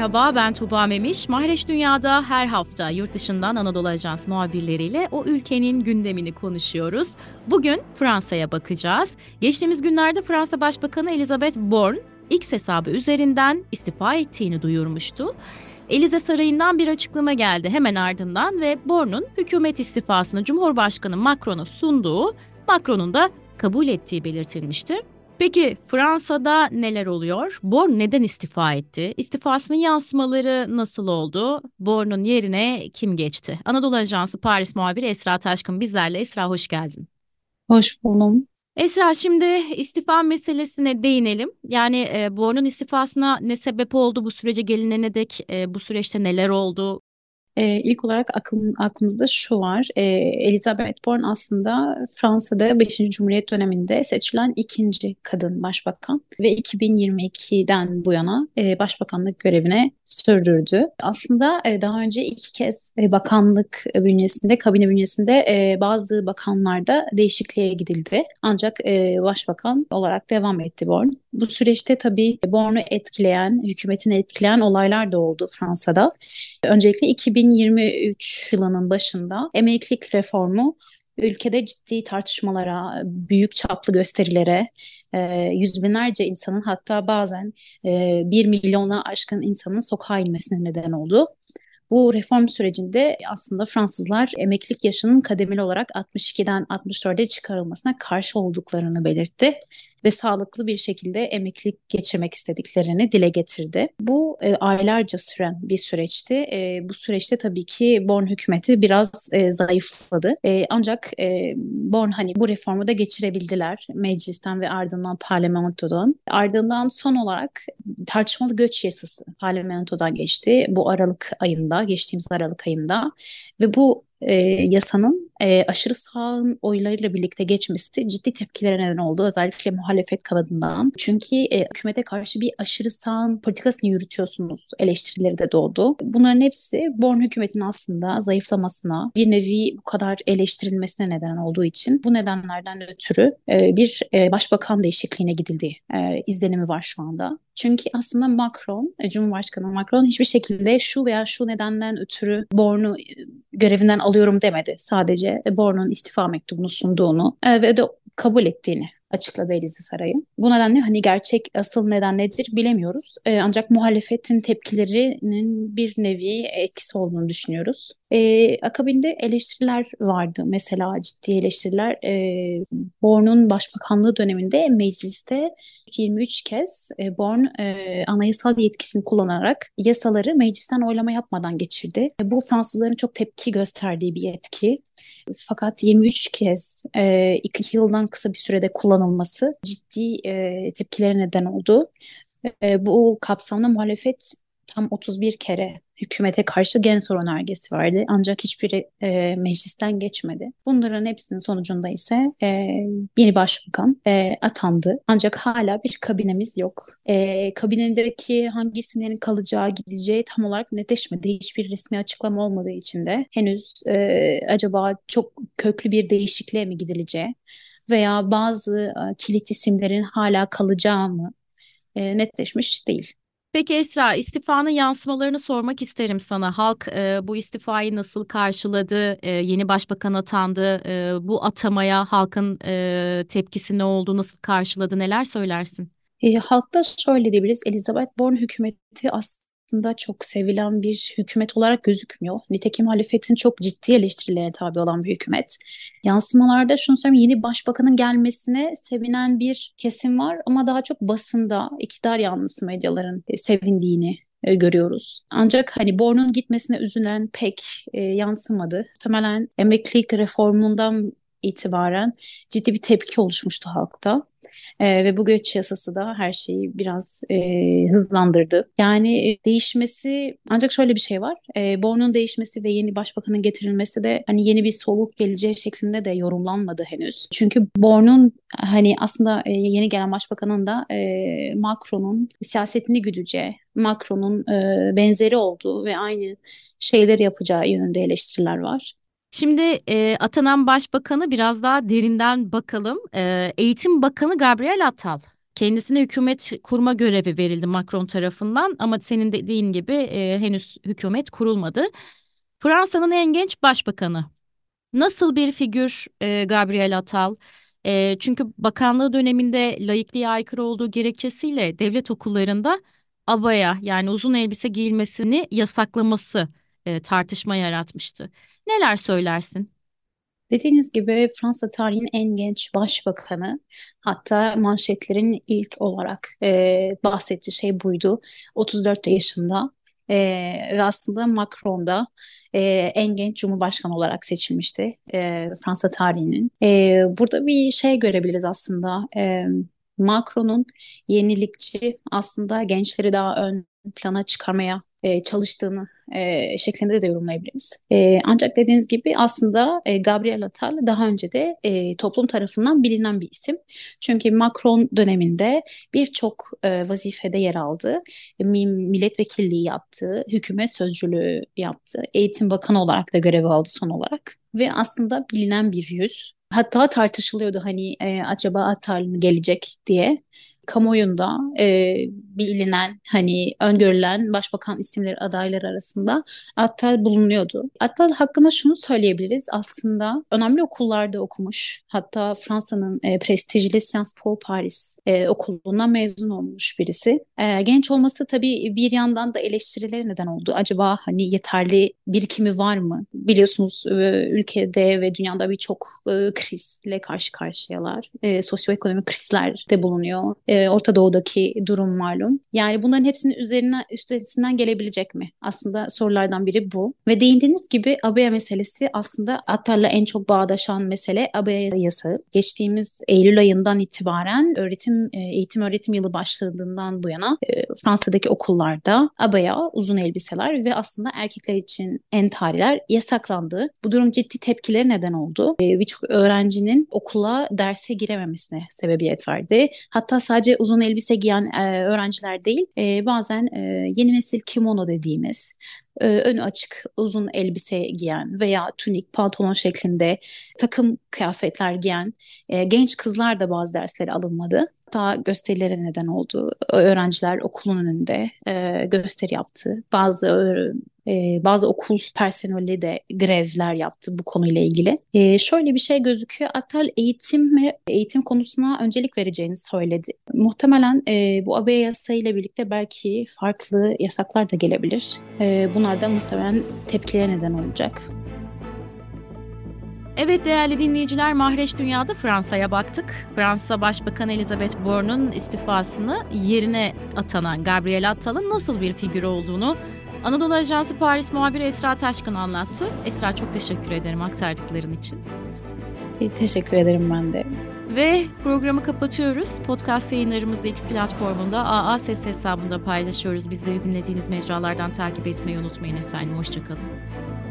Merhaba, ben Tuba Memiş. Mahreç Dünya'da her hafta yurt dışından Anadolu Ajansı muhabirleriyle o ülkenin gündemini konuşuyoruz. Bugün Fransa'ya bakacağız. Geçtiğimiz günlerde Fransa Başbakanı Élisabeth Borne X hesabı üzerinden istifa ettiğini duyurmuştu. Elize Sarayı'ndan bir açıklama geldi hemen ardından ve Borne'un hükümet istifasını Cumhurbaşkanı Macron'a sunduğu, Macron'un da kabul ettiği belirtilmişti. Peki Fransa'da neler oluyor? Borne neden istifa etti? İstifasının yansımaları nasıl oldu? Borne'un yerine kim geçti? Anadolu Ajansı Paris muhabiri Esra Taşkın bizlerle. Esra, hoş geldin. Hoş buldum. Esra, şimdi istifa meselesine değinelim. Yani Borne'un istifasına ne sebep oldu? Bu sürece gelinene dek bu süreçte neler oldu? İlk olarak aklımızda şu var. Élisabeth Borne aslında Fransa'da 5. Cumhuriyet döneminde seçilen ikinci kadın başbakan ve 2022'den bu yana başbakanlık görevine sürdürdü. Aslında daha önce iki kez bakanlık bünyesinde, kabine bünyesinde bazı bakanlarda değişikliğe gidildi. Ancak başbakan olarak devam etti Borne. Bu süreçte tabii Borne'u etkileyen, hükümetini etkileyen olaylar da oldu Fransa'da. Öncelikle 2023 yılının başında emeklilik reformu ülkede ciddi tartışmalara, büyük çaplı gösterilere, yüz binlerce insanın, hatta bazen 1 milyona aşkın insanın sokağa inmesine neden oldu. Bu reform sürecinde aslında Fransızlar emeklilik yaşının kademeli olarak 62'den 64'e çıkarılmasına karşı olduklarını belirtti ve sağlıklı bir şekilde emeklilik geçirmek istediklerini dile getirdi. Bu aylarca süren bir süreçti. Bu süreçte tabii ki Borne hükümeti biraz zayıfladı. Ancak Borne bu reformu da geçirebildiler meclisten ve ardından parlamentodan. Ardından son olarak tartışmalı göç yasası parlamentodan geçti bu geçtiğimiz Aralık ayında ve bu yasanın aşırı sağın oylarıyla birlikte geçmesi ciddi tepkilere neden oldu. Özellikle muhalefet kanadından. Çünkü hükümete karşı bir aşırı sağın politikasını yürütüyorsunuz eleştirileri de doğdu. Bunların hepsi Borne hükümetinin aslında zayıflamasına, bir nevi bu kadar eleştirilmesine neden olduğu için bu nedenlerden ötürü bir başbakan değişikliğine gidildiği izlenimi var şu anda. Çünkü aslında Cumhurbaşkanı Macron hiçbir şekilde şu veya şu nedenden ötürü Borne'u görevinden alıyorum demedi. Sadece Borne'un istifa mektubunu sunduğunu ve de kabul ettiğini açıkladı Elize Sarayı. Bu nedenle gerçek asıl neden nedir bilemiyoruz. Ancak muhalefetin tepkilerinin bir nevi etkisi olduğunu düşünüyoruz. Akabinde eleştiriler vardı. Mesela ciddi eleştiriler. Borne'un başbakanlığı döneminde mecliste 23 kez Borne anayasal yetkisini kullanarak yasaları meclisten oylama yapmadan geçirdi. Bu Fransızların çok tepki gösterdiği bir yetki. Fakat 23 kez 2 yıldan kısa bir sürede kullanılması ciddi tepkilere neden oldu. Bu kapsamda muhalefet tam 31 kere hükümete karşı gen soru önergesi vardı. Ancak hiçbiri meclisten geçmedi. Bunların hepsinin sonucunda ise yeni başbakan atandı. Ancak hala bir kabinemiz yok. Kabinedeki hangi isimlerin kalacağı, gideceği tam olarak netleşmedi. Hiçbir resmi açıklama olmadığı için de henüz acaba çok köklü bir değişikliğe mi gidileceği veya bazı kilit isimlerin hala kalacağı mı netleşmiş değil. Peki Esra, istifanın yansımalarını sormak isterim sana. Halk bu istifayı nasıl karşıladı? Yeni başbakan atandı. Bu atamaya halkın tepkisi ne oldu? Nasıl karşıladı? Neler söylersin? Halkta şöyle diyebiliriz. Élisabeth Borne hükümeti aslında çok sevilen bir hükümet olarak gözükmüyor. Nitekim muhalefetin çok ciddi eleştirilerine tabi olan bir hükümet. Yansımalarda şunu söyleyeyim, yeni başbakanın gelmesine sevinen bir kesim var ama daha çok basında iktidar yanlısı medyaların sevindiğini görüyoruz. Ancak Borne'un gitmesine üzülen pek yansımadı. Muhtemelen emeklilik reformundan itibaren ciddi bir tepki oluşmuştu halkta. Ve bu göç yasası da her şeyi biraz hızlandırdı. Değişmesi, ancak şöyle bir şey var. Borne'un değişmesi ve yeni başbakanın getirilmesi de yeni bir soluk geleceği şeklinde de yorumlanmadı henüz. Çünkü Borne'un aslında yeni gelen başbakanın da Macron'un siyasetini güdeceği, Macron'un benzeri olduğu ve aynı şeyleri yapacağı yönünde eleştiriler var. Şimdi atanan başbakanı biraz daha derinden bakalım. Eğitim Bakanı Gabriel Attal Kendisine hükümet kurma görevi verildi Macron tarafından ama senin dediğin gibi henüz hükümet kurulmadı. Fransa'nın en genç başbakanı. Nasıl bir figür Gabriel Attal? Çünkü bakanlığı döneminde laikliğe aykırı olduğu gerekçesiyle devlet okullarında abaya, yani uzun elbise giyilmesini yasaklaması tartışma yaratmıştı. Neler söylersin? Dediğiniz gibi Fransa tarihinin en genç başbakanı, hatta manşetlerin ilk olarak bahsettiği şey buydu. 34 yaşında ve aslında Macron da en genç cumhurbaşkanı olarak seçilmişti Fransa tarihinin. Burada bir şey görebiliriz aslında. Macron'un yenilikçi, aslında gençleri daha ön plana çıkarmaya çalıştığını şeklinde de yorumlayabiliriz. Ancak dediğiniz gibi aslında Gabriel Attal daha önce de toplum tarafından bilinen bir isim. Çünkü Macron döneminde birçok vazifede yer aldı. Milletvekilliği yaptı, hükümet sözcülüğü yaptı, eğitim bakanı olarak da görev aldı son olarak. Ve aslında bilinen bir yüz. Hatta tartışılıyordu hani acaba Attal mı gelecek diye. Kamuoyunda bilinen, hani öngörülen başbakan isimleri adayları arasında Attal bulunuyordu. Attal hakkında şunu söyleyebiliriz, aslında önemli okullarda okumuş, hatta Fransa'nın prestijli Sciences Po Paris okulundan mezun olmuş birisi. Genç olması tabii bir yandan da eleştirilere neden oldu. Acaba hani yeterli birikimi var mı? Biliyorsunuz ülkede ve dünyada birçok krizle karşı karşıyalar. Sosyoekonomik krizler de bulunuyor. Orta Doğu'daki durum malum. Yani bunların hepsinin üstesinden gelebilecek mi? Aslında sorulardan biri bu. Ve değindiğiniz gibi abaya meselesi aslında Attal'la en çok bağdaşan mesele, abaya yasağı. Geçtiğimiz Eylül ayından itibaren eğitim öğretim yılı başladığından bu yana Fransa'daki okullarda abaya, uzun elbiseler ve aslında erkekler için entariler yasaklandı. Bu durum ciddi tepkilere neden oldu. Birçok öğrencinin okula, derse girememesine sebebiyet verdi. Hatta sadece uzun elbise giyen öğrenciler değil, bazen yeni nesil kimono dediğimiz önü açık uzun elbise giyen veya tünik, pantolon şeklinde takım kıyafetler giyen genç kızlar da bazı derslere alınmadı. Hatta gösterilere neden oldu. Öğrenciler okulun önünde gösteri yaptı. Bazı okul personeli de grevler yaptı bu konuyla ilgili. Şöyle bir şey gözüküyor. Attal eğitim konusuna öncelik vereceğini söyledi. Muhtemelen bu abaya yasayla birlikte belki farklı yasaklar da gelebilir. Bunlar da muhtemelen tepkilere neden olacak. Evet değerli dinleyiciler, Mahreç Dünya'da Fransa'ya baktık. Fransa Başbakanı Élisabeth Borne'un istifasını yerine atanan Gabriel Attal'ın nasıl bir figür olduğunu Anadolu Ajansı Paris muhabiri Esra Taşkın anlattı. Esra, çok teşekkür ederim aktardıkların için. Teşekkür ederim ben de. Ve programı kapatıyoruz. Podcast yayınlarımızı X platformunda AA Ses hesabında paylaşıyoruz. Bizleri dinlediğiniz mecralardan takip etmeyi unutmayın efendim. Hoşçakalın.